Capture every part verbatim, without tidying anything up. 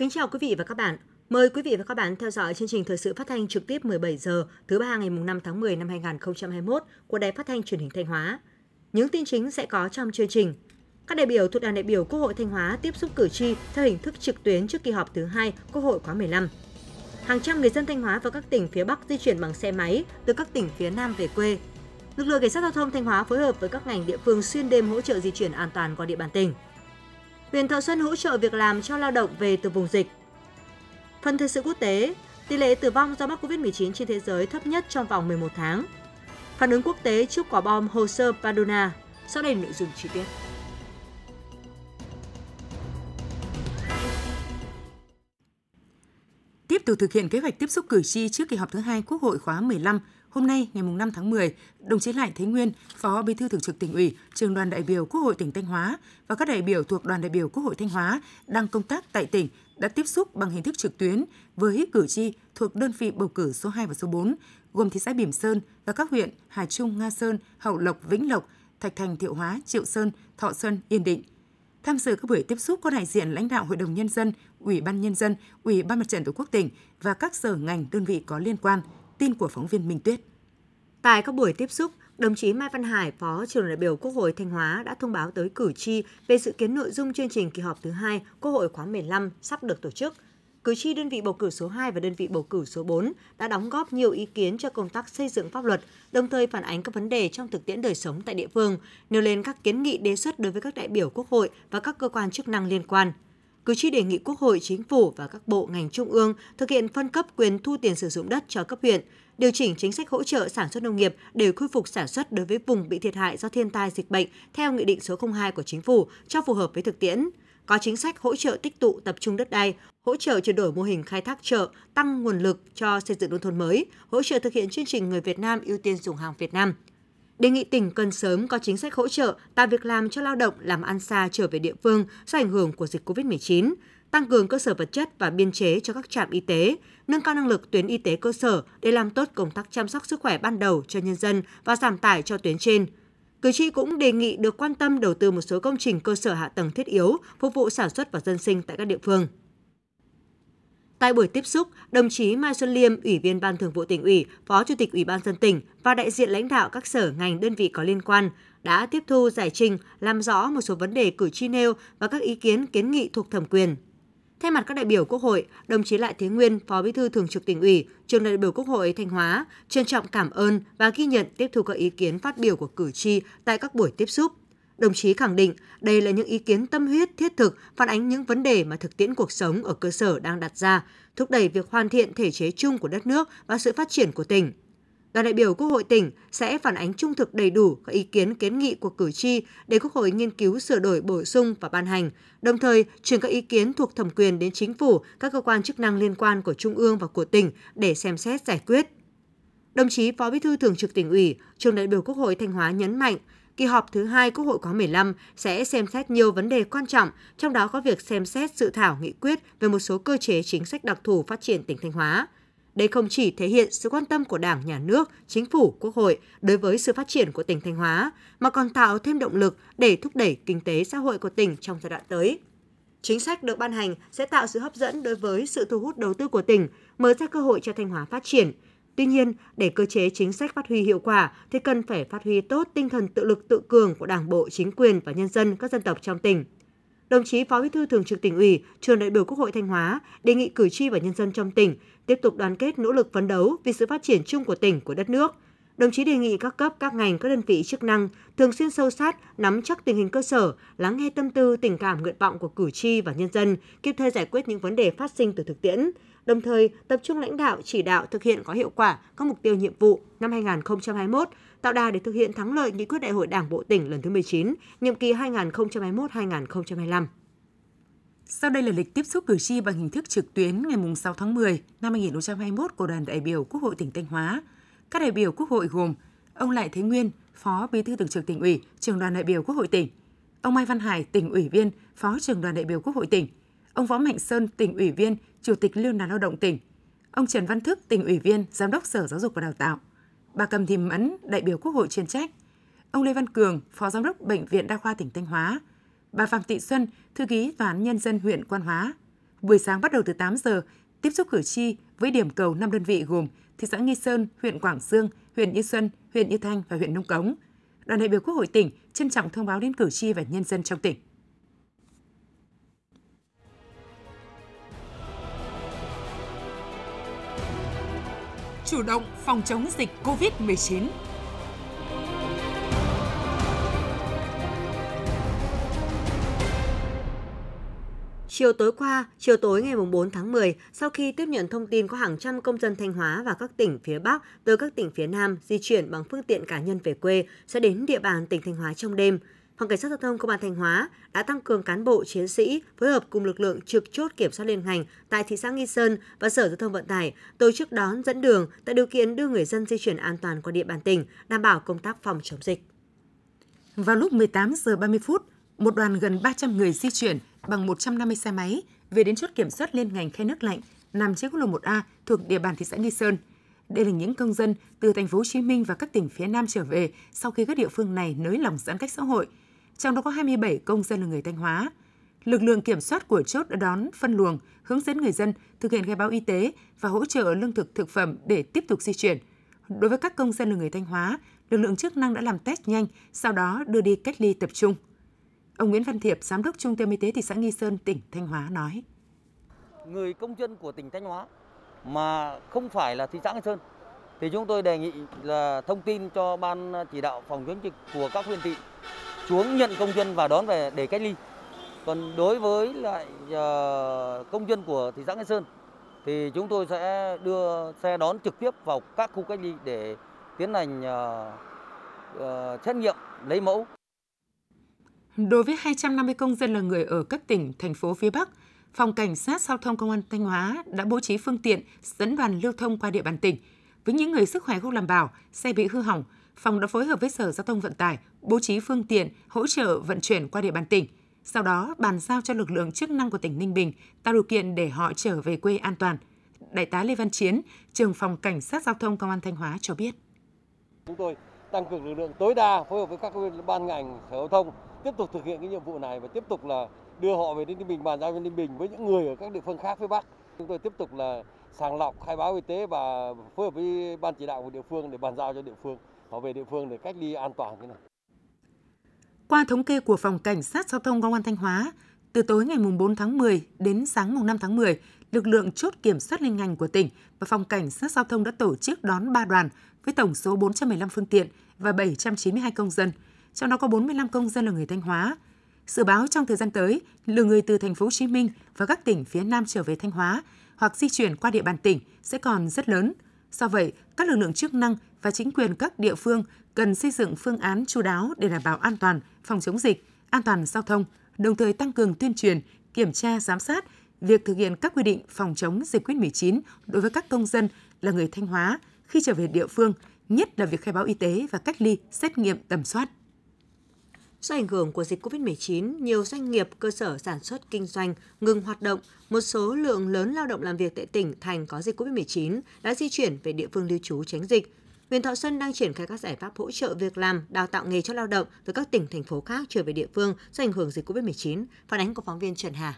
Kính chào quý vị và các bạn. Mời quý vị và các bạn theo dõi chương trình thời sự phát thanh trực tiếp mười bảy giờ thứ ba ngày mùng năm tháng mười năm hai nghìn không trăm hai mươi mốt của Đài Phát thanh Truyền hình Thanh Hóa. Những tin chính sẽ có trong chương trình. Các đại biểu thuộc Đoàn đại biểu Quốc hội Thanh Hóa tiếp xúc cử tri theo hình thức trực tuyến trước kỳ họp thứ hai Quốc hội khóa mười lăm. Hàng trăm người dân Thanh Hóa và các tỉnh phía Bắc di chuyển bằng xe máy từ các tỉnh phía Nam về quê. Lực lượng cảnh sát giao thông Thanh Hóa phối hợp với các ngành địa phương xuyên đêm hỗ trợ di chuyển an toàn qua địa bàn tỉnh. Huyện Thọ Xuân hỗ trợ việc làm cho lao động về từ vùng dịch. Phần thời sự quốc tế, tỷ lệ tử vong do mắc Covid mười chín trên thế giới thấp nhất trong vòng mười một tháng. Phản ứng quốc tế trước quả bom hồ sơ Paduna. Sau đây là nội dung chi tiết. Tiếp tục thực hiện kế hoạch tiếp xúc cử tri trước kỳ họp thứ hai Quốc hội khóa mười lăm, hôm nay ngày mùng năm tháng mười, đồng chí Lại Thế Nguyên, Phó Bí thư Thường trực Tỉnh ủy, Trưởng Đoàn đại biểu Quốc hội tỉnh Thanh Hóa và các đại biểu thuộc Đoàn đại biểu Quốc hội Thanh Hóa đang công tác tại tỉnh đã tiếp xúc bằng hình thức trực tuyến với cử tri thuộc đơn vị bầu cử số hai và số bốn, gồm thị xã Bỉm Sơn và các huyện Hà Trung, Nga Sơn, Hậu Lộc, Vĩnh Lộc, Thạch Thành, Thiệu Hóa, Triệu Sơn, Thọ Xuân, Yên Định. Tham dự các buổi tiếp xúc có đại diện lãnh đạo Hội đồng Nhân dân, Ủy ban Nhân dân, Ủy ban Mặt trận Tổ quốc tỉnh và các sở ngành đơn vị có liên quan. Tin của phóng viên Minh Tuyết. Tại các buổi tiếp xúc, đồng chí Mai Văn Hải, Phó Trưởng đại biểu Quốc hội Thanh Hóa đã thông báo tới cử tri về dự kiến nội dung chương trình kỳ họp thứ hai Quốc hội khóa mười lăm sắp được tổ chức. Cử tri đơn vị bầu cử số hai và đơn vị bầu cử số bốn đã đóng góp nhiều ý kiến cho công tác xây dựng pháp luật, đồng thời phản ánh các vấn đề trong thực tiễn đời sống tại địa phương, nêu lên các kiến nghị đề xuất đối với các đại biểu Quốc hội và các cơ quan chức năng liên quan. Cử tri đề nghị Quốc hội, Chính phủ và các bộ ngành trung ương thực hiện phân cấp quyền thu tiền sử dụng đất cho cấp huyện, điều chỉnh chính sách hỗ trợ sản xuất nông nghiệp để khôi phục sản xuất đối với vùng bị thiệt hại do thiên tai dịch bệnh theo Nghị định số không hai của Chính phủ cho phù hợp với thực tiễn, có chính sách hỗ trợ tích tụ tập trung đất đai, hỗ trợ chuyển đổi mô hình khai thác chợ, tăng nguồn lực cho xây dựng nông thôn mới, hỗ trợ thực hiện chương trình Người Việt Nam ưu tiên dùng hàng Việt Nam. Đề nghị tỉnh cần sớm có chính sách hỗ trợ tạo việc làm cho lao động làm ăn xa trở về địa phương do ảnh hưởng của dịch Covid mười chín, tăng cường cơ sở vật chất và biên chế cho các trạm y tế, nâng cao năng lực tuyến y tế cơ sở để làm tốt công tác chăm sóc sức khỏe ban đầu cho nhân dân và giảm tải cho tuyến trên. Cử tri cũng đề nghị được quan tâm đầu tư một số công trình cơ sở hạ tầng thiết yếu phục vụ sản xuất và dân sinh tại các địa phương. Tại buổi tiếp xúc, đồng chí Mai Xuân Liêm, Ủy viên Ban Thường vụ Tỉnh ủy, Phó Chủ tịch Ủy ban nhân dân tỉnh và đại diện lãnh đạo các sở ngành đơn vị có liên quan đã tiếp thu giải trình, làm rõ một số vấn đề cử tri nêu và các ý kiến kiến nghị thuộc thẩm quyền. Thay mặt các đại biểu Quốc hội, đồng chí Lại Thế Nguyên, Phó Bí thư Thường trực Tỉnh ủy, Trưởng đoàn đại biểu Quốc hội Thanh Hóa trân trọng cảm ơn và ghi nhận tiếp thu các ý kiến phát biểu của cử tri tại các buổi tiếp xúc. Đồng chí khẳng định đây là những ý kiến tâm huyết, thiết thực, phản ánh những vấn đề mà thực tiễn cuộc sống ở cơ sở đang đặt ra, thúc đẩy việc hoàn thiện thể chế chung của đất nước và sự phát triển của tỉnh. Đoàn đại biểu Quốc hội tỉnh sẽ phản ánh trung thực đầy đủ các ý kiến kiến nghị của cử tri để Quốc hội nghiên cứu sửa đổi bổ sung và ban hành, đồng thời chuyển các ý kiến thuộc thẩm quyền đến Chính phủ, các cơ quan chức năng liên quan của Trung ương và của tỉnh để xem xét giải quyết. Đồng chí Phó Bí thư Thường trực Tỉnh ủy, Trưởng đoàn đại biểu Quốc hội Thanh Hóa nhấn mạnh, kỳ họp thứ hai Quốc hội khóa mười lăm sẽ xem xét nhiều vấn đề quan trọng, trong đó có việc xem xét dự thảo nghị quyết về một số cơ chế chính sách đặc thù phát triển tỉnh Thanh Hóa. Đây không chỉ thể hiện sự quan tâm của Đảng, Nhà nước, Chính phủ, Quốc hội đối với sự phát triển của tỉnh Thanh Hóa, mà còn tạo thêm động lực để thúc đẩy kinh tế xã hội của tỉnh trong giai đoạn tới. Chính sách được ban hành sẽ tạo sự hấp dẫn đối với sự thu hút đầu tư của tỉnh, mở ra cơ hội cho Thanh Hóa phát triển. Tuy nhiên, để cơ chế chính sách phát huy hiệu quả thì cần phải phát huy tốt tinh thần tự lực tự cường của Đảng bộ, chính quyền và nhân dân các dân tộc trong tỉnh. Đồng chí Phó Bí thư Thường trực Tỉnh ủy, Trưởng đại biểu Quốc hội Thanh Hóa đề nghị cử tri và nhân dân trong tỉnh tiếp tục đoàn kết nỗ lực phấn đấu vì sự phát triển chung của tỉnh, của đất nước. Đồng chí đề nghị các cấp, các ngành, các đơn vị chức năng thường xuyên sâu sát, nắm chắc tình hình cơ sở, lắng nghe tâm tư, tình cảm, nguyện vọng của cử tri và nhân dân, kịp thời giải quyết những vấn đề phát sinh từ thực tiễn, đồng thời tập trung lãnh đạo, chỉ đạo thực hiện có hiệu quả các mục tiêu nhiệm vụ năm hai nghìn không trăm hai mươi mốt, tạo đà để thực hiện thắng lợi nghị quyết Đại hội Đảng bộ tỉnh lần thứ mười chín, nhiệm kỳ hai nghìn không trăm hai mươi mốt đến hai nghìn không trăm hai mươi lăm. Sau đây là lịch tiếp xúc cử tri bằng hình thức trực tuyến ngày sáu tháng mười năm hai nghìn không trăm hai mươi mốt của Đoàn đại biểu Quốc hội tỉnh Thanh Hóa. Các đại biểu Quốc hội gồm ông Lại Thế Nguyên, Phó Bí thư Thường trực Tỉnh ủy, Trưởng đoàn đại biểu Quốc hội tỉnh; ông Mai Văn Hải, Tỉnh ủy viên, Phó Trưởng đoàn đại biểu Quốc hội tỉnh; ông Võ Mạnh Sơn, Tỉnh ủy viên, Chủ tịch Liên đoàn Lao động tỉnh; ông Trần Văn Thức, Tỉnh ủy viên, Giám đốc Sở Giáo dục và Đào tạo; bà Cầm Thị Mẫn, đại biểu Quốc hội chuyên trách; ông Lê Văn Cường, Phó Giám đốc Bệnh viện Đa khoa tỉnh Thanh Hóa; bà Phạm Thị Xuân, Thư ký Tòa án Nhân dân huyện Quan Hóa; Buổi sáng bắt đầu từ tám giờ, tiếp xúc cử tri với điểm cầu năm đơn vị gồm thị xã Nghi Sơn, huyện Quảng Xương, huyện Yên Xuân, huyện Yên Thanh và huyện Nông Cống. Đoàn đại biểu Quốc hội tỉnh trân trọng thông báo đến cử tri và nhân dân trong tỉnh. Chủ động phòng chống dịch Covid mười chín. Chiều tối qua, chiều tối ngày bốn tháng mười, sau khi tiếp nhận thông tin có hàng trăm công dân Thanh Hóa và các tỉnh phía Bắc từ các tỉnh phía Nam di chuyển bằng phương tiện cá nhân về quê sẽ đến địa bàn tỉnh Thanh Hóa trong đêm, Phòng Cảnh sát Giao thông Công an Thanh Hóa đã tăng cường cán bộ chiến sĩ phối hợp cùng lực lượng trực chốt kiểm soát liên ngành tại thị xã Nghi Sơn và Sở Giao thông Vận tải tổ chức đón dẫn đường tạo điều kiện đưa người dân di chuyển an toàn qua địa bàn tỉnh, đảm bảo công tác phòng chống dịch. Vào lúc mười tám giờ ba mươi phút, một đoàn gần ba trăm người di chuyển bằng một trăm năm mươi xe máy về đến chốt kiểm soát liên ngành khe nước lạnh nằm trên quốc lộ một A thuộc địa bàn thị xã Nghi Sơn. Đây là những công dân từ thành phố Hồ Chí Minh và các tỉnh phía Nam trở về sau khi các địa phương này nới lỏng giãn cách xã hội. Trong đó có hai mươi bảy công dân là người Thanh Hóa. Lực lượng kiểm soát của chốt đã đón, phân luồng, hướng dẫn người dân thực hiện khai báo y tế và hỗ trợ lương thực thực phẩm để tiếp tục di chuyển. Đối với các công dân là người Thanh Hóa, lực lượng chức năng đã làm test nhanh, sau đó đưa đi cách ly tập trung. Ông Nguyễn Văn Thiệp, Giám đốc Trung tâm Y tế thị xã Nghi Sơn, tỉnh Thanh Hóa nói: Người công dân của tỉnh Thanh Hóa mà không phải là thị xã Nghi Sơn thì chúng tôi đề nghị là thông tin cho ban chỉ đạo phòng chống dịch của các huyện thị xuống nhận công dân và đón về để cách ly. Còn đối với lại công dân của thị xã Nghi Sơn thì chúng tôi sẽ đưa xe đón trực tiếp vào các khu cách ly để tiến hành xét nghiệm lấy mẫu. Đối với hai trăm năm mươi công dân là người ở các tỉnh, thành phố phía Bắc, Phòng Cảnh sát Giao thông Công an Thanh Hóa đã bố trí phương tiện dẫn đoàn lưu thông qua địa bàn tỉnh. Với những người sức khỏe không đảm bảo, xe bị hư hỏng, Phòng đã phối hợp với Sở Giao thông Vận tải bố trí phương tiện hỗ trợ vận chuyển qua địa bàn tỉnh. Sau đó, bàn giao cho lực lượng chức năng của tỉnh Ninh Bình tạo điều kiện để họ trở về quê an toàn. Đại tá Lê Văn Chiến, trưởng Phòng Cảnh sát Giao thông Công an Thanh Hóa cho biết. Chúng tôi tăng cường lực lượng tối đa phối hợp với các ban ngành, Sở Giao thông tiếp tục thực hiện cái nhiệm vụ này và tiếp tục là đưa họ về đến Ninh Bình, bàn giao cho Ninh Bình với những người ở các địa phương khác phía Bắc. Chúng tôi tiếp tục là sàng lọc, khai báo y tế và phối hợp với ban chỉ đạo của địa phương để bàn giao cho địa phương, họ về địa phương để cách ly an toàn thế này. Qua thống kê của Phòng Cảnh sát Giao thông Công an Thanh Hóa, từ tối ngày bốn tháng mười đến sáng năm tháng mười, lực lượng chốt kiểm soát liên ngành của tỉnh và Phòng Cảnh sát Giao thông đã tổ chức đón ba đoàn với tổng số bốn trăm mười lăm phương tiện và bảy trăm chín mươi hai công dân. Trong đó có bốn mươi lăm công dân là người Thanh Hóa. Dự báo trong thời gian tới, lượng người từ thành phố Hồ Chí Minh và các tỉnh phía Nam trở về Thanh Hóa hoặc di chuyển qua địa bàn tỉnh sẽ còn rất lớn. Do vậy, các lực lượng chức năng và chính quyền các địa phương cần xây dựng phương án chu đáo để đảm bảo an toàn phòng chống dịch, an toàn giao thông, đồng thời tăng cường tuyên truyền, kiểm tra, giám sát việc thực hiện các quy định phòng chống dịch Covid mười chín đối với các công dân là người Thanh Hóa khi trở về địa phương, nhất là việc khai báo y tế và cách ly, xét nghiệm tầm soát. Do ảnh hưởng của dịch Covid mười chín, nhiều doanh nghiệp, cơ sở sản xuất, kinh doanh ngừng hoạt động. Một số lượng lớn lao động làm việc tại tỉnh, thành có dịch Covid mười chín đã di chuyển về địa phương lưu trú tránh dịch. Huyện Thọ Xuân đang triển khai các giải pháp hỗ trợ việc làm, đào tạo nghề cho lao động từ các tỉnh, thành phố khác trở về địa phương do ảnh hưởng dịch Covid mười chín. Phản ánh của phóng viên Trần Hà.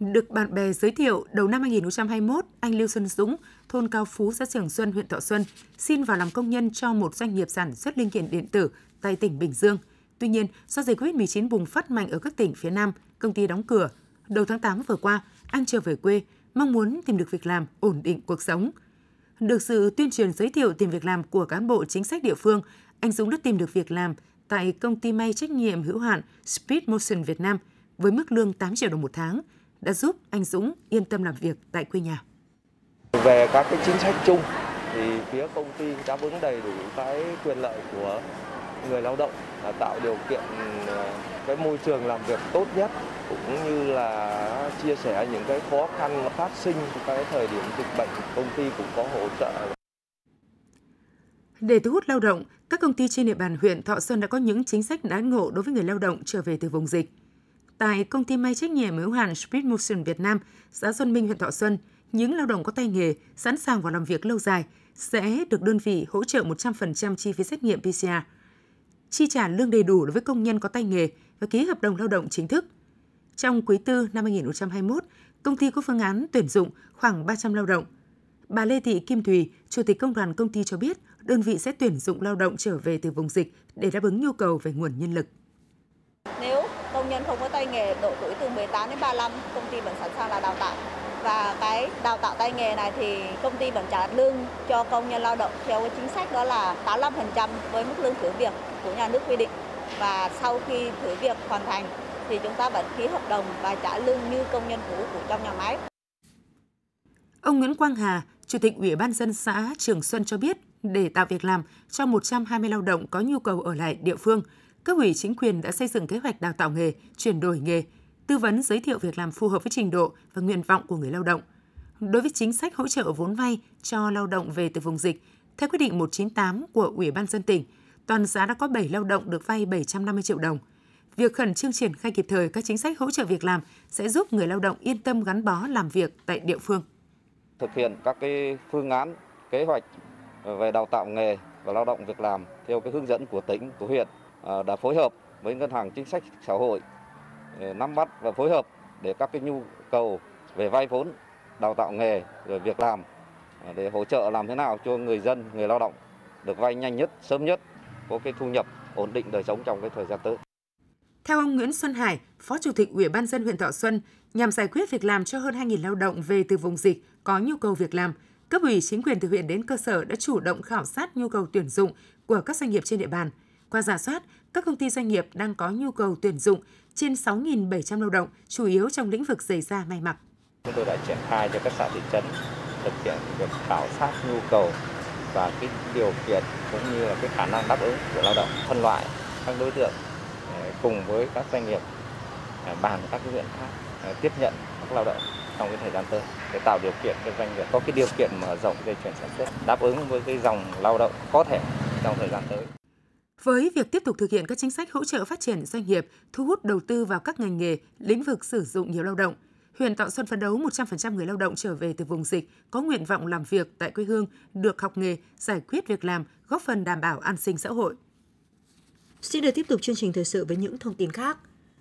Được bạn bè giới thiệu, đầu năm hai nghìn không trăm hai mươi mốt, anh Lưu Xuân Dũng, thôn Cao Phú, xã Trường Xuân, huyện Thọ Xuân, xin vào làm công nhân cho một doanh nghiệp sản xuất linh kiện điện tử tại tỉnh Bình Dương. Tuy nhiên, do dịch Covid mười chín bùng phát mạnh ở các tỉnh phía Nam, công ty đóng cửa. Đầu tháng tám vừa qua, anh trở về quê, mong muốn tìm được việc làm, ổn định cuộc sống. Được sự tuyên truyền giới thiệu tìm việc làm của cán bộ chính sách địa phương, anh Dũng đã tìm được việc làm tại công ty may trách nhiệm hữu hạn Speed Motion Việt Nam với mức lương tám triệu đồng một tháng, đã giúp anh Dũng yên tâm làm việc tại quê nhà. Về các cái chính sách chung, thì phía công ty đã đáp ứng đầy đủ cái quyền lợi của người lao động, là tạo điều kiện cái môi trường làm việc tốt nhất, cũng như là chia sẻ những cái khó khăn phát sinh cái thời điểm dịch bệnh, công ty cũng có hỗ trợ. Để thu hút lao động, các công ty trên địa bàn huyện Thọ Xuân đã có những chính sách đãi ngộ đối với người lao động trở về từ vùng dịch. Tại công ty may trách nhiệm hữu hạn Speed Motion Việt Nam, xã Xuân Minh, huyện Thọ Xuân, những lao động có tay nghề sẵn sàng vào làm việc lâu dài sẽ được đơn vị hỗ trợ một trăm phần trăm chi phí xét nghiệm pê xê rờ, chi trả lương đầy đủ đối với công nhân có tay nghề và ký hợp đồng lao động chính thức. trong quý tư năm hai nghìn không trăm hai mươi mốt, công ty có phương án tuyển dụng khoảng ba trăm lao động. Bà Lê Thị Kim Thùy, Chủ tịch Công đoàn Công ty cho biết, đơn vị sẽ tuyển dụng lao động trở về từ vùng dịch để đáp ứng nhu cầu về nguồn nhân lực. Nếu công nhân không có tay nghề độ tuổi từ mười tám đến ba mươi lăm, công ty vẫn sẵn sàng là đào tạo. Và cái đào tạo tay nghề này thì công ty vẫn trả lương cho công nhân lao động theo cái chính sách đó là tám mươi lăm phần trăm với mức lương thử việc của nhà nước quy định. Và sau khi thử việc hoàn thành thì chúng ta vẫn ký hợp đồng và trả lương như công nhân cũ của trong nhà máy. Ông Nguyễn Quang Hà, Chủ tịch Ủy ban nhân dân xã Trường Xuân cho biết, để tạo việc làm cho một trăm hai mươi lao động có nhu cầu ở lại địa phương, cấp ủy chính quyền đã xây dựng kế hoạch đào tạo nghề, chuyển đổi nghề, tư vấn giới thiệu việc làm phù hợp với trình độ và nguyện vọng của người lao động. Đối với chính sách hỗ trợ vốn vay cho lao động về từ vùng dịch, theo quyết định một trăm chín mươi tám của Ủy ban nhân dân tỉnh, toàn xã đã có bảy lao động được vay bảy trăm năm mươi triệu đồng. Việc khẩn trương triển khai kịp thời các chính sách hỗ trợ việc làm sẽ giúp người lao động yên tâm gắn bó làm việc tại địa phương. Thực hiện các cái phương án, kế hoạch về đào tạo nghề và lao động việc làm theo cái hướng dẫn của tỉnh, của huyện đã phối hợp với Ngân hàng Chính sách Xã hội nắm bắt và phối hợp để các cái nhu cầu về vay vốn, đào tạo nghề rồi việc làm để hỗ trợ làm thế nào cho người dân, người lao động được vay nhanh nhất, sớm nhất, có cái thu nhập ổn định đời sống trong cái thời gian tới. Theo ông Nguyễn Xuân Hải, Phó Chủ tịch Ủy ban nhân dân huyện Thọ Xuân, nhằm giải quyết việc làm cho hơn hai nghìn lao động về từ vùng dịch có nhu cầu việc làm, cấp ủy chính quyền từ huyện đến cơ sở đã chủ động khảo sát nhu cầu tuyển dụng của các doanh nghiệp trên địa bàn. Qua rà soát, các công ty doanh nghiệp đang có nhu cầu tuyển dụng trên sáu nghìn bảy trăm lao động, chủ yếu trong lĩnh vực giày da may mặc. Chúng tôi đã triển khai cho các xã thị trấn thực hiện việc khảo sát nhu cầu và cái điều kiện cũng như là cái khả năng đáp ứng của lao động, phân loại các đối tượng cùng với các doanh nghiệp bàn các cái biện pháp tiếp nhận các lao động trong cái thời gian tới để tạo điều kiện cho doanh nghiệp có cái điều kiện mở rộng dây chuyền sản xuất đáp ứng với cái dòng lao động có thể trong thời gian tới. Với việc tiếp tục thực hiện các chính sách hỗ trợ phát triển doanh nghiệp, thu hút đầu tư vào các ngành nghề, lĩnh vực sử dụng nhiều lao động, huyện Thọ Xuân phấn đấu một trăm phần trăm người lao động trở về từ vùng dịch có nguyện vọng làm việc tại quê hương, được học nghề, giải quyết việc làm, góp phần đảm bảo an sinh xã hội. Xin được tiếp tục chương trình thời sự với những thông tin khác.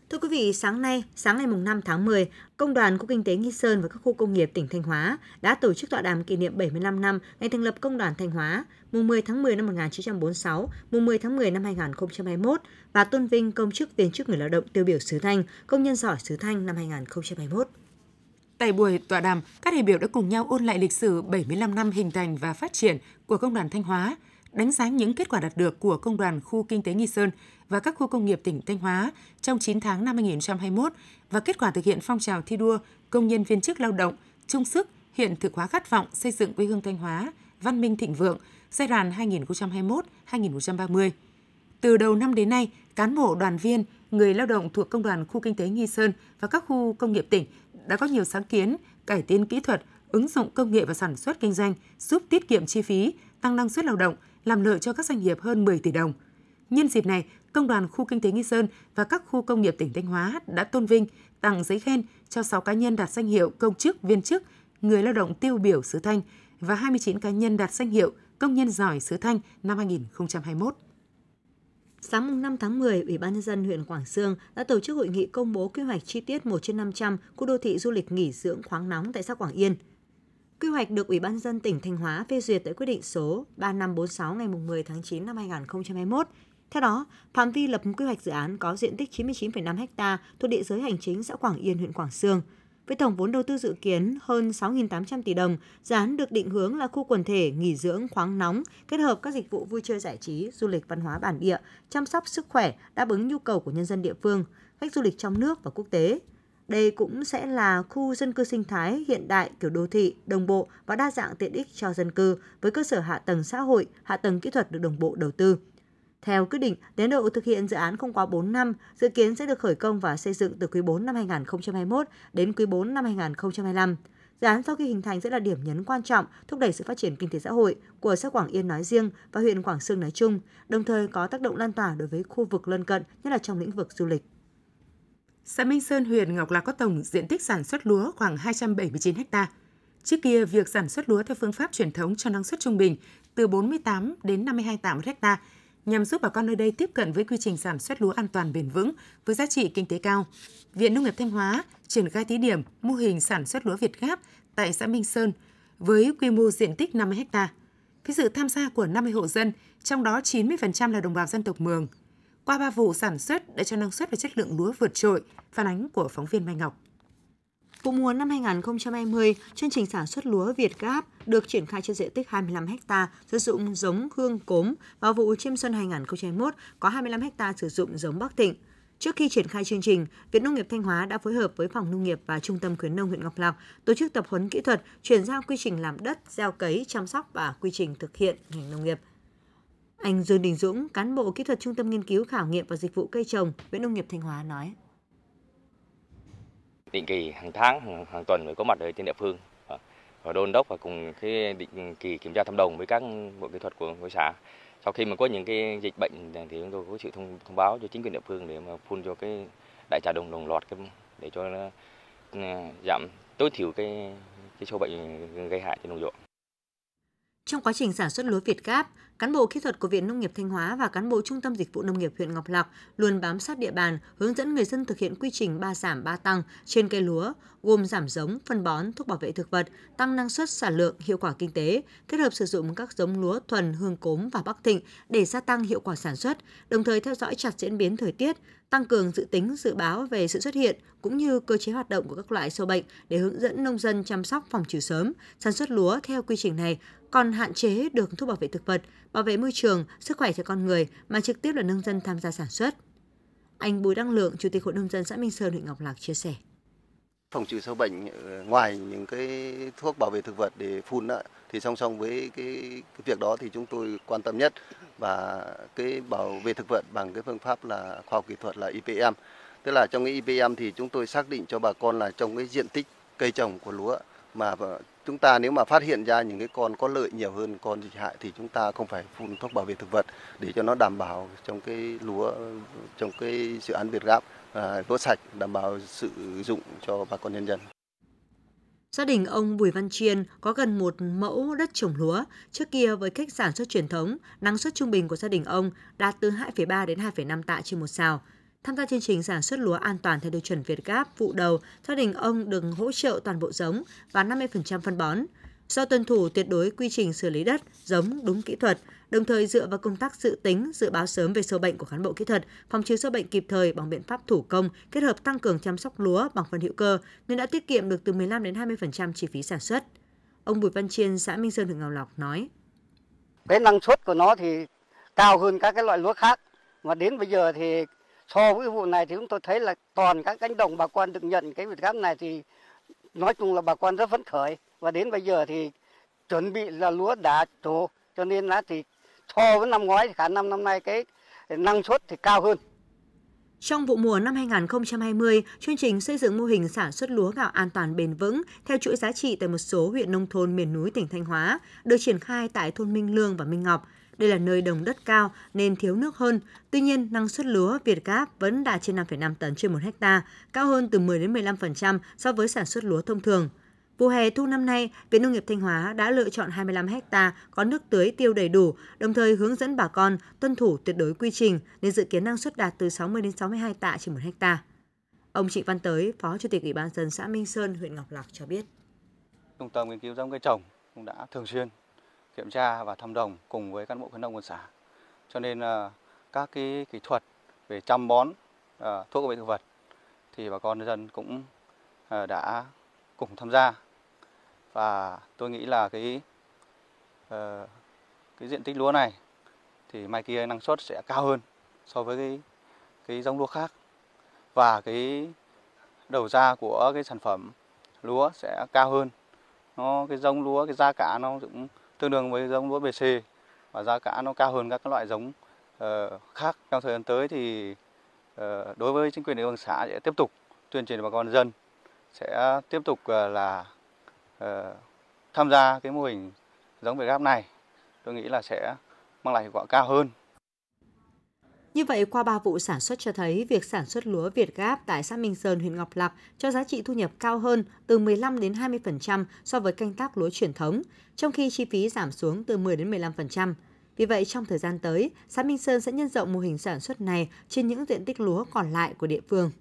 Thưa quý vị, sáng nay, sáng ngày năm tháng mười, Công đoàn Khu Kinh tế Nghi Sơn và các khu công nghiệp tỉnh Thanh Hóa đã tổ chức tọa đàm kỷ niệm bảy mươi lăm năm ngày thành lập Công đoàn Thanh Hóa, mùng mười tháng mười năm một nghìn chín trăm bốn mươi sáu, mùng mười tháng mười năm hai nghìn không trăm hai mươi mốt và tôn vinh công chức viên chức người lao động tiêu biểu xứ Thanh, công nhân giỏi xứ Thanh năm hai nghìn không trăm hai mươi mốt. Tại buổi tọa đàm, các đại biểu đã cùng nhau ôn lại lịch sử bảy mươi lăm năm hình thành và phát triển của Công đoàn Thanh Hóa, đánh giá những kết quả đạt được của Công đoàn Khu Kinh tế Nghi Sơn và các khu công nghiệp tỉnh Thanh Hóa trong chín tháng năm hai nghìn không trăm hai mươi mốt và kết quả thực hiện phong trào thi đua công nhân viên chức lao động chung sức hiện thực hóa khát vọng xây dựng quê hương Thanh Hóa văn minh thịnh vượng giai đoạn hai nghìn không trăm hai mươi mốt đến hai nghìn không trăm ba mươi. Từ đầu năm đến nay, cán bộ, đoàn viên, người lao động thuộc Công đoàn Khu Kinh tế Nghi Sơn và các khu công nghiệp tỉnh đã có nhiều sáng kiến, cải tiến kỹ thuật, ứng dụng công nghệ và sản xuất kinh doanh, giúp tiết kiệm chi phí, tăng năng suất lao động, làm lợi cho các doanh nghiệp hơn mười tỷ đồng. Nhân dịp này, Công đoàn Khu Kinh tế Nghi Sơn và các khu công nghiệp tỉnh Thanh Hóa đã tôn vinh, tặng giấy khen cho sáu cá nhân đạt danh hiệu công chức, viên chức, người lao động tiêu biểu xứ Thanh và hai mươi chín cá nhân đạt danh hiệu công nhân giỏi xứ Thanh năm hai nghìn không trăm hai mươi mốt. Sáng năm tháng mười, Ủy ban nhân dân huyện Quảng Xương đã tổ chức hội nghị công bố quy hoạch chi tiết một trên năm trăm khu đô thị du lịch nghỉ dưỡng khoáng nóng tại xã Quảng Yên. Quy hoạch được Ủy ban nhân dân tỉnh Thanh Hóa phê duyệt tại quyết định số ba nghìn năm trăm bốn mươi sáu ngày mười tháng chín năm hai nghìn không trăm hai mươi mốt. Theo đó, phạm vi lập quy hoạch dự án có diện tích chín mươi chín phẩy năm héc ta thuộc địa giới hành chính xã Quảng Yên, huyện Quảng Xương. Với tổng vốn đầu tư dự kiến hơn sáu nghìn tám trăm tỷ đồng, dự án được định hướng là khu quần thể nghỉ dưỡng khoáng nóng, kết hợp các dịch vụ vui chơi giải trí, du lịch văn hóa bản địa, chăm sóc sức khỏe, đáp ứng nhu cầu của nhân dân địa phương, khách du lịch trong nước và quốc tế. Đây cũng sẽ là khu dân cư sinh thái hiện đại kiểu đô thị, đồng bộ và đa dạng tiện ích cho dân cư với cơ sở hạ tầng xã hội, hạ tầng kỹ thuật được đồng bộ đầu tư. Theo quyết định, tiến độ thực hiện dự án không quá bốn năm, dự kiến sẽ được khởi công và xây dựng từ quý tư năm hai nghìn không trăm hai mươi mốt đến quý tư năm hai nghìn không trăm hai mươi lăm. Dự án sau khi hình thành sẽ là điểm nhấn quan trọng thúc đẩy sự phát triển kinh tế xã hội của xã Quảng Yên nói riêng và huyện Quảng Xương nói chung, đồng thời có tác động lan tỏa đối với khu vực lân cận, nhất là trong lĩnh vực du lịch. Xã Minh Sơn, huyện Ngọc Lặc có tổng diện tích sản xuất lúa khoảng hai trăm bảy mươi chín héc ta. Trước kia, việc sản xuất lúa theo phương pháp truyền thống cho năng suất trung bình từ bốn mươi tám đến năm mươi hai tạ một héc ta nhằm giúp bà con nơi đây tiếp cận với quy trình sản xuất lúa an toàn bền vững với giá trị kinh tế cao. Viện Nông nghiệp Thanh Hóa triển khai thí điểm mô hình sản xuất lúa Việt Gáp tại xã Minh Sơn với quy mô diện tích năm mươi héc ta. Với sự tham gia của năm mươi hộ dân, trong đó chín mươi phần trăm là đồng bào dân tộc Mường. Qua ba vụ sản xuất đã cho năng suất và chất lượng lúa vượt trội, phản ánh của phóng viên Mai Ngọc. Vụ mùa năm hai nghìn không trăm hai mươi, chương trình sản xuất lúa Việt Gáp được triển khai trên diện tích hai mươi lăm héc ta sử dụng giống Hương Cốm. Vào vụ chiêm xuân hai nghìn không trăm hai mươi mốt có hai mươi lăm héc ta sử dụng giống Bắc Thịnh. Trước khi triển khai chương trình, Viện Nông nghiệp Thanh Hóa đã phối hợp với Phòng Nông nghiệp và Trung tâm Khuyến nông huyện Ngọc Lặc tổ chức tập huấn kỹ thuật, chuyển giao quy trình làm đất, gieo cấy, chăm sóc và quy trình thực hiện ngành nông nghiệp. Anh Dương Đình Dũng, cán bộ kỹ thuật Trung tâm Nghiên cứu Khảo nghiệm và Dịch vụ Cây trồng, Viện Nông nghiệp Thanh Hóa nói. Định kỳ hàng tháng, hàng, hàng tuần mới có mặt ở trên địa phương và đôn đốc và cùng cái định kỳ kiểm tra thâm đồng với các bộ kỹ thuật của của xã. Sau khi mà có những cái dịch bệnh thì chúng tôi có sự thông, thông báo cho chính quyền địa phương để mà phun cho cái đại trà đồng đồng loạt để cho nó giảm tối thiểu cái cái sâu bệnh gây hại trên đồng ruộng. Trong quá trình sản xuất lúa Việt Gáp, cán bộ kỹ thuật của Viện Nông nghiệp Thanh Hóa và cán bộ Trung tâm Dịch vụ Nông nghiệp huyện Ngọc Lặc luôn bám sát địa bàn, hướng dẫn người dân thực hiện quy trình ba giảm ba tăng trên cây lúa, gồm giảm giống, phân bón, thuốc bảo vệ thực vật, tăng năng suất, sản lượng, hiệu quả kinh tế, kết hợp sử dụng các giống lúa thuần Hương Cốm và Bắc Thịnh để gia tăng hiệu quả sản xuất, đồng thời theo dõi chặt diễn biến thời tiết, tăng cường dự tính, dự báo về sự xuất hiện cũng như cơ chế hoạt động của các loại sâu bệnh để hướng dẫn nông dân chăm sóc, phòng trừ sớm, sản xuất lúa theo quy trình này, còn hạn chế được thuốc bảo vệ thực vật, bảo vệ môi trường, sức khỏe cho con người mà trực tiếp là nông dân tham gia sản xuất. Anh Bùi Đăng Lượng, Chủ tịch Hội Nông dân xã Minh Sơn, huyện Ngọc Lặc chia sẻ. Phòng trừ sâu bệnh ngoài những cái thuốc bảo vệ thực vật để phun đó, thì song song với cái, cái việc đó thì chúng tôi quan tâm nhất và cái bảo vệ thực vật bằng cái phương pháp là khoa học kỹ thuật là i pê em. Tức là trong cái i pê em thì chúng tôi xác định cho bà con là trong cái diện tích cây trồng của lúa mà chúng ta nếu mà phát hiện ra những cái con có lợi nhiều hơn con dịch hại thì chúng ta không phải phun thuốc bảo vệ thực vật để cho nó đảm bảo trong cái lúa, trong cái dự án Việt Gáp à, lúa sạch, đảm bảo sử dụng cho bà con nhân dân. Gia đình ông Bùi Văn Chiến có gần một mẫu đất trồng lúa. Trước kia với cách sản xuất truyền thống, năng suất trung bình của gia đình ông đạt từ hai phẩy ba đến hai phẩy năm tạ trên một sào. Tham gia chương trình sản xuất lúa an toàn theo tiêu chuẩn Việt Gáp, vụ đầu, gia đình ông được hỗ trợ toàn bộ giống và năm mươi phần trăm phân bón. Do tuân thủ tuyệt đối quy trình xử lý đất, giống đúng kỹ thuật, đồng thời dựa vào công tác dự tính, dự báo sớm về sâu bệnh của cán bộ kỹ thuật, phòng trừ sâu bệnh kịp thời bằng biện pháp thủ công, kết hợp tăng cường chăm sóc lúa bằng phân hữu cơ nên đã tiết kiệm được từ mười lăm đến hai mươi phần trăm chi phí sản xuất. Ông Bùi Văn Chiến, xã Minh Sơn, huyện Ngọc Lặc nói: "Cái năng suất của nó thì cao hơn các cái loại lúa khác, mà đến bây giờ thì so với vụ này thì chúng tôi thấy là toàn các cánh đồng bà con được nhận cái Việt Gáp này thì nói chung là bà con rất phấn khởi, và đến bây giờ thì chuẩn bị là lúa đã trổ, cho nên là thì so với năm ngoái thì khả năng năm nay cái năng suất thì cao hơn." Trong vụ mùa năm hai nghìn không trăm hai mươi, chương trình xây dựng mô hình sản xuất lúa gạo an toàn bền vững theo chuỗi giá trị tại một số huyện nông thôn miền núi tỉnh Thanh Hóa được triển khai tại thôn Minh Lương và Minh Ngọc. Đây là nơi đồng đất cao nên thiếu nước hơn. Tuy nhiên, năng suất lúa Việt Gáp vẫn đạt trên năm phẩy năm tấn trên một héc ta, cao hơn từ mười đến mười lăm phần trăm so với sản xuất lúa thông thường. Vụ hè thu năm nay, Viện Nông nghiệp Thanh Hóa đã lựa chọn hai mươi lăm héc ta có nước tưới tiêu đầy đủ, đồng thời hướng dẫn bà con tuân thủ tuyệt đối quy trình nên dự kiến năng suất đạt từ sáu mươi đến sáu mươi hai tạ trên một héc ta. Ông Trịnh Văn Tới, Phó Chủ tịch Ủy ban nhân dân xã Minh Sơn, huyện Ngọc Lặc cho biết: "Trung tâm nghiên cứu giống cây trồng cũng đã thường xuyên kiểm tra và thăm đồng cùng với cán bộ khuyến nông của xã, cho nên uh, các cái kỹ thuật về chăm bón, uh, thuốc bảo vệ thực vật thì bà con nhân dân cũng uh, đã cùng tham gia, và tôi nghĩ là cái uh, cái diện tích lúa này thì mai kia năng suất sẽ cao hơn so với cái cái giống lúa khác, và cái đầu ra của cái sản phẩm lúa sẽ cao hơn. Nó cái giống lúa, cái giá cả nó cũng tương đương với giống lúa bê xê và giá cả nó cao hơn các loại giống uh, khác. Trong thời gian tới thì uh, đối với chính quyền địa phương xã sẽ tiếp tục tuyên truyền bà con dân sẽ tiếp tục uh, là uh, tham gia cái mô hình giống Việt Gáp này. Tôi nghĩ là sẽ mang lại hiệu quả cao hơn." Như vậy, qua ba vụ sản xuất cho thấy việc sản xuất lúa Việt Gáp tại xã Minh Sơn, huyện Ngọc Lặc cho giá trị thu nhập cao hơn từ mười lăm đến hai mươi phần trăm so với canh tác lúa truyền thống, trong khi chi phí giảm xuống từ mười đến mười lăm phần trăm. Vì vậy, trong thời gian tới, xã Minh Sơn sẽ nhân rộng mô hình sản xuất này trên những diện tích lúa còn lại của địa phương.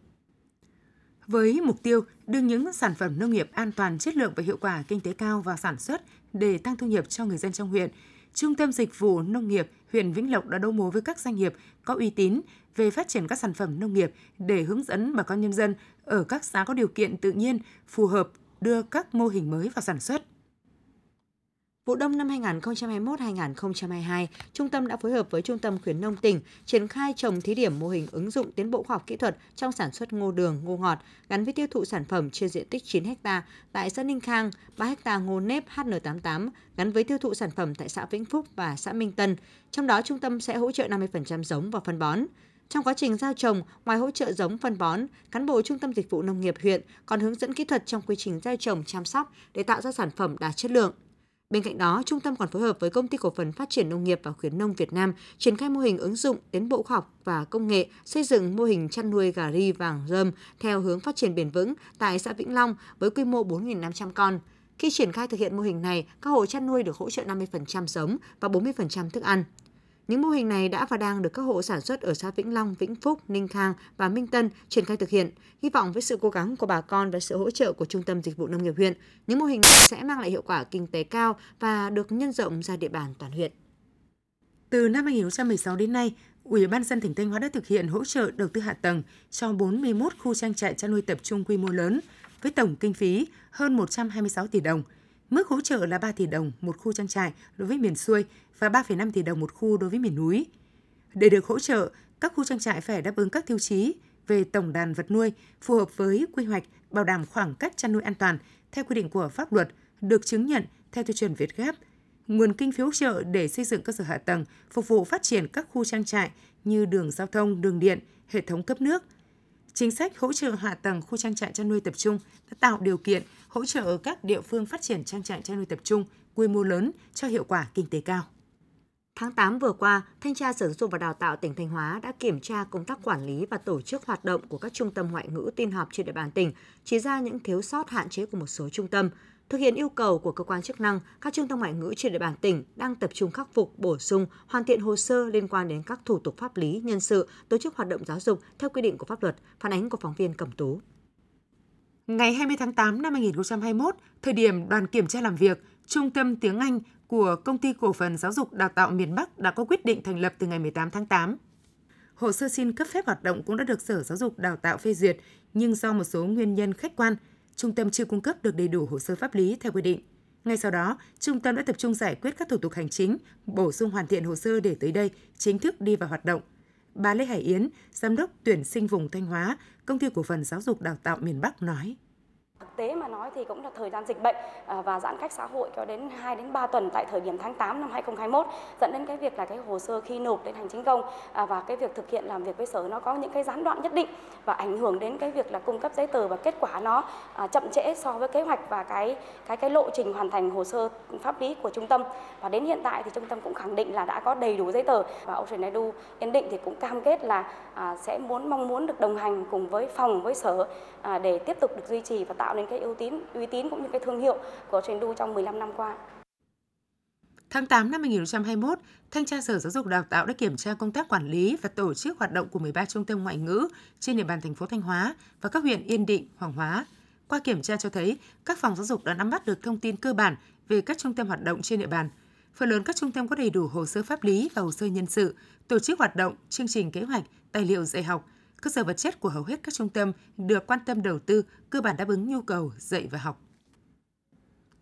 Với mục tiêu đưa những sản phẩm nông nghiệp an toàn, chất lượng và hiệu quả kinh tế cao vào sản xuất để tăng thu nhập cho người dân trong huyện, Trung tâm Dịch vụ Nông nghiệp huyện Vĩnh Lộc đã đấu mối với các doanh nghiệp có uy tín về phát triển các sản phẩm nông nghiệp để hướng dẫn bà con nhân dân ở các xã có điều kiện tự nhiên phù hợp đưa các mô hình mới vào sản xuất. Vụ đông năm hai nghìn không trăm hai mươi mốt đến hai nghìn không trăm hai mươi hai, Trung tâm đã phối hợp với Trung tâm Khuyến Nông tỉnh triển khai trồng thí điểm mô hình ứng dụng tiến bộ khoa học kỹ thuật trong sản xuất ngô đường, ngô ngọt gắn với tiêu thụ sản phẩm trên diện tích chín héc ta tại xã Ninh Khang, ba héc ta ngô nếp H N tám mươi tám gắn với tiêu thụ sản phẩm tại xã Vĩnh Phúc và xã Minh Tân. Trong đó, Trung tâm sẽ hỗ trợ năm mươi phần trăm giống và phân bón. Trong quá trình gieo trồng, ngoài hỗ trợ giống phân bón, cán bộ Trung tâm Dịch vụ Nông nghiệp huyện còn hướng dẫn kỹ thuật trong quy trình gieo trồng, chăm sóc để tạo ra sản phẩm đạt chất lượng. Bên cạnh đó, Trung tâm còn phối hợp với Công ty Cổ phần Phát triển Nông nghiệp và Khuyến Nông Việt Nam triển khai mô hình ứng dụng tiến bộ khoa học và công nghệ, xây dựng mô hình chăn nuôi gà ri vàng rơm theo hướng phát triển bền vững tại xã Vĩnh Long với quy mô bốn nghìn năm trăm con. Khi triển khai thực hiện mô hình này, các hộ chăn nuôi được hỗ trợ năm mươi phần trăm giống và bốn mươi phần trăm thức ăn. Những mô hình này đã và đang được các hộ sản xuất ở xã Vĩnh Long, Vĩnh Phúc, Ninh Khang và Minh Tân triển khai thực hiện. Hy vọng với sự cố gắng của bà con và sự hỗ trợ của Trung tâm Dịch vụ Nông nghiệp huyện, những mô hình này sẽ mang lại hiệu quả kinh tế cao và được nhân rộng ra địa bàn toàn huyện. Từ năm hai nghìn không trăm mười sáu đến nay, Ủy ban nhân dân tỉnh Thanh Hóa đã thực hiện hỗ trợ đầu tư hạ tầng cho bốn mươi mốt khu trang trại chăn nuôi tập trung quy mô lớn với tổng kinh phí hơn một trăm hai mươi sáu tỷ đồng. Mức hỗ trợ là ba tỷ đồng một khu trang trại đối với miền xuôi và ba phẩy năm tỷ đồng một khu đối với miền núi. Để được hỗ trợ, các khu trang trại phải đáp ứng các tiêu chí về tổng đàn vật nuôi phù hợp với quy hoạch, bảo đảm khoảng cách chăn nuôi an toàn theo quy định của pháp luật, được chứng nhận theo tiêu chuẩn Việt Gáp. Nguồn kinh phí hỗ trợ để xây dựng cơ sở hạ tầng phục vụ phát triển các khu trang trại như đường giao thông, đường điện, hệ thống cấp nước. Chính sách hỗ trợ hạ tầng khu trang trại chăn nuôi tập trung đã tạo điều kiện hỗ trợ các địa phương phát triển trang trại chăn nuôi tập trung quy mô lớn cho hiệu quả kinh tế cao. Tháng tám vừa qua, Thanh tra Sở Giáo dục và Đào tạo tỉnh Thanh Hóa đã kiểm tra công tác quản lý và tổ chức hoạt động của các trung tâm ngoại ngữ tin học trên địa bàn tỉnh, chỉ ra những thiếu sót hạn chế của một số trung tâm. Thực hiện yêu cầu của cơ quan chức năng, các trung tâm ngoại ngữ trên địa bàn tỉnh đang tập trung khắc phục, bổ sung, hoàn thiện hồ sơ liên quan đến các thủ tục pháp lý, nhân sự, tổ chức hoạt động giáo dục theo quy định của pháp luật, phản ánh của phóng viên Cẩm Tú. Ngày hai mươi tháng tám năm hai nghìn không trăm hai mươi mốt, thời điểm đoàn kiểm tra làm việc, Trung tâm Tiếng Anh của Công ty Cổ phần Giáo dục Đào tạo miền Bắc đã có quyết định thành lập từ ngày mười tám tháng tám. Hồ sơ xin cấp phép hoạt động cũng đã được Sở Giáo dục Đào tạo phê duyệt, nhưng do một số nguyên nhân khách quan, Trung tâm chưa cung cấp được đầy đủ hồ sơ pháp lý theo quy định. Ngay sau đó, Trung tâm đã tập trung giải quyết các thủ tục hành chính, bổ sung hoàn thiện hồ sơ để tới đây chính thức đi vào hoạt động. Bà Lê Hải Yến, Giám đốc tuyển sinh vùng Thanh Hóa, Công ty Cổ phần Giáo dục Đào tạo miền Bắc nói. Thực tế mà nói thì cũng là thời gian dịch bệnh và giãn cách xã hội có đến hai đến ba tuần tại thời điểm tháng tám năm hai nghìn không trăm hai mươi mốt, dẫn đến cái việc là cái hồ sơ khi nộp đến hành chính công và cái việc thực hiện làm việc với sở nó có những cái gián đoạn nhất định và ảnh hưởng đến cái việc là cung cấp giấy tờ và kết quả nó chậm trễ so với kế hoạch và cái cái cái lộ trình hoàn thành hồ sơ pháp lý của trung tâm. Và đến hiện tại thì trung tâm cũng khẳng định là đã có đầy đủ giấy tờ và Ocean Edu Yên Định thì cũng cam kết là sẽ muốn mong muốn được đồng hành cùng với phòng với sở để tiếp tục được duy trì và tạo tạo nên cái uy tín, uy tín cũng như cái thương hiệu của Ocean Edu trong mười lăm năm qua. Tháng tám năm hai nghìn không trăm hai mươi mốt, Thanh tra Sở Giáo dục Đào tạo đã kiểm tra công tác quản lý và tổ chức hoạt động của mười ba trung tâm ngoại ngữ trên địa bàn thành phố Thanh Hóa và các huyện Yên Định, Hoàng Hóa. Qua kiểm tra cho thấy, các phòng giáo dục đã nắm bắt được thông tin cơ bản về các trung tâm hoạt động trên địa bàn. Phần lớn các trung tâm có đầy đủ hồ sơ pháp lý và hồ sơ nhân sự, tổ chức hoạt động, chương trình kế hoạch, tài liệu dạy học. Cơ sở vật chất của hầu hết các trung tâm được quan tâm đầu tư, cơ bản đáp ứng nhu cầu dạy và học.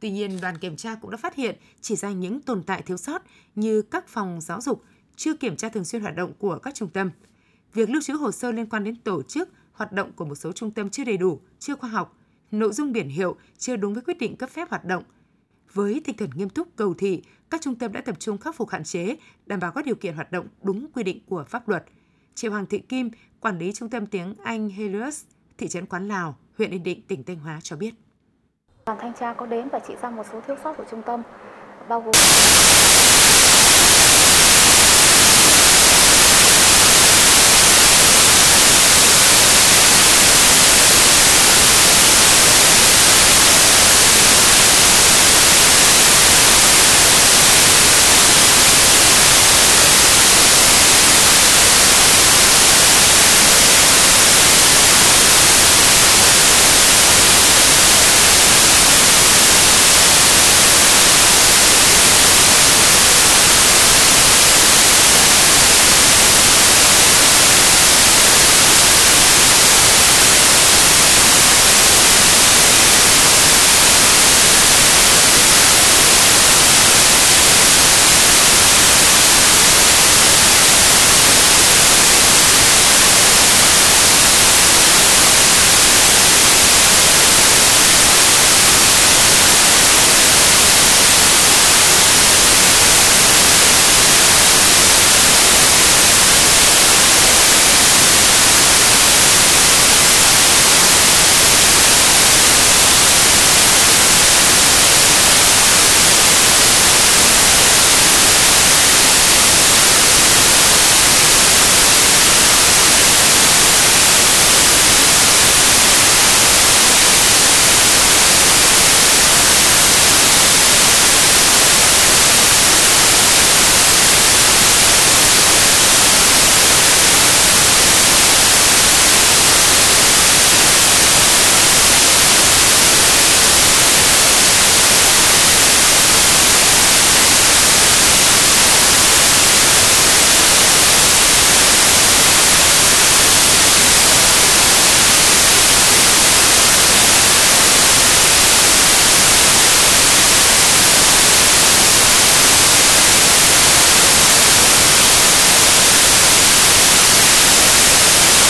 Tuy nhiên, đoàn kiểm tra cũng đã phát hiện chỉ ra những tồn tại thiếu sót như các phòng giáo dục chưa kiểm tra thường xuyên hoạt động của các trung tâm. Việc lưu trữ hồ sơ liên quan đến tổ chức, hoạt động của một số trung tâm chưa đầy đủ, chưa khoa học, nội dung biển hiệu chưa đúng với quyết định cấp phép hoạt động. Với tinh thần nghiêm túc cầu thị, các trung tâm đã tập trung khắc phục hạn chế, đảm bảo các điều kiện hoạt động đúng quy định của pháp luật. Chị Hoàng Thị Kim, quản lý Trung tâm Tiếng Anh Helios, thị trấn Quán Lào, huyện Yên Định, tỉnh Thanh Hóa cho biết. Đoàn thanh tra có đến và chỉ ra một số thiếu sót của trung tâm, bao gồm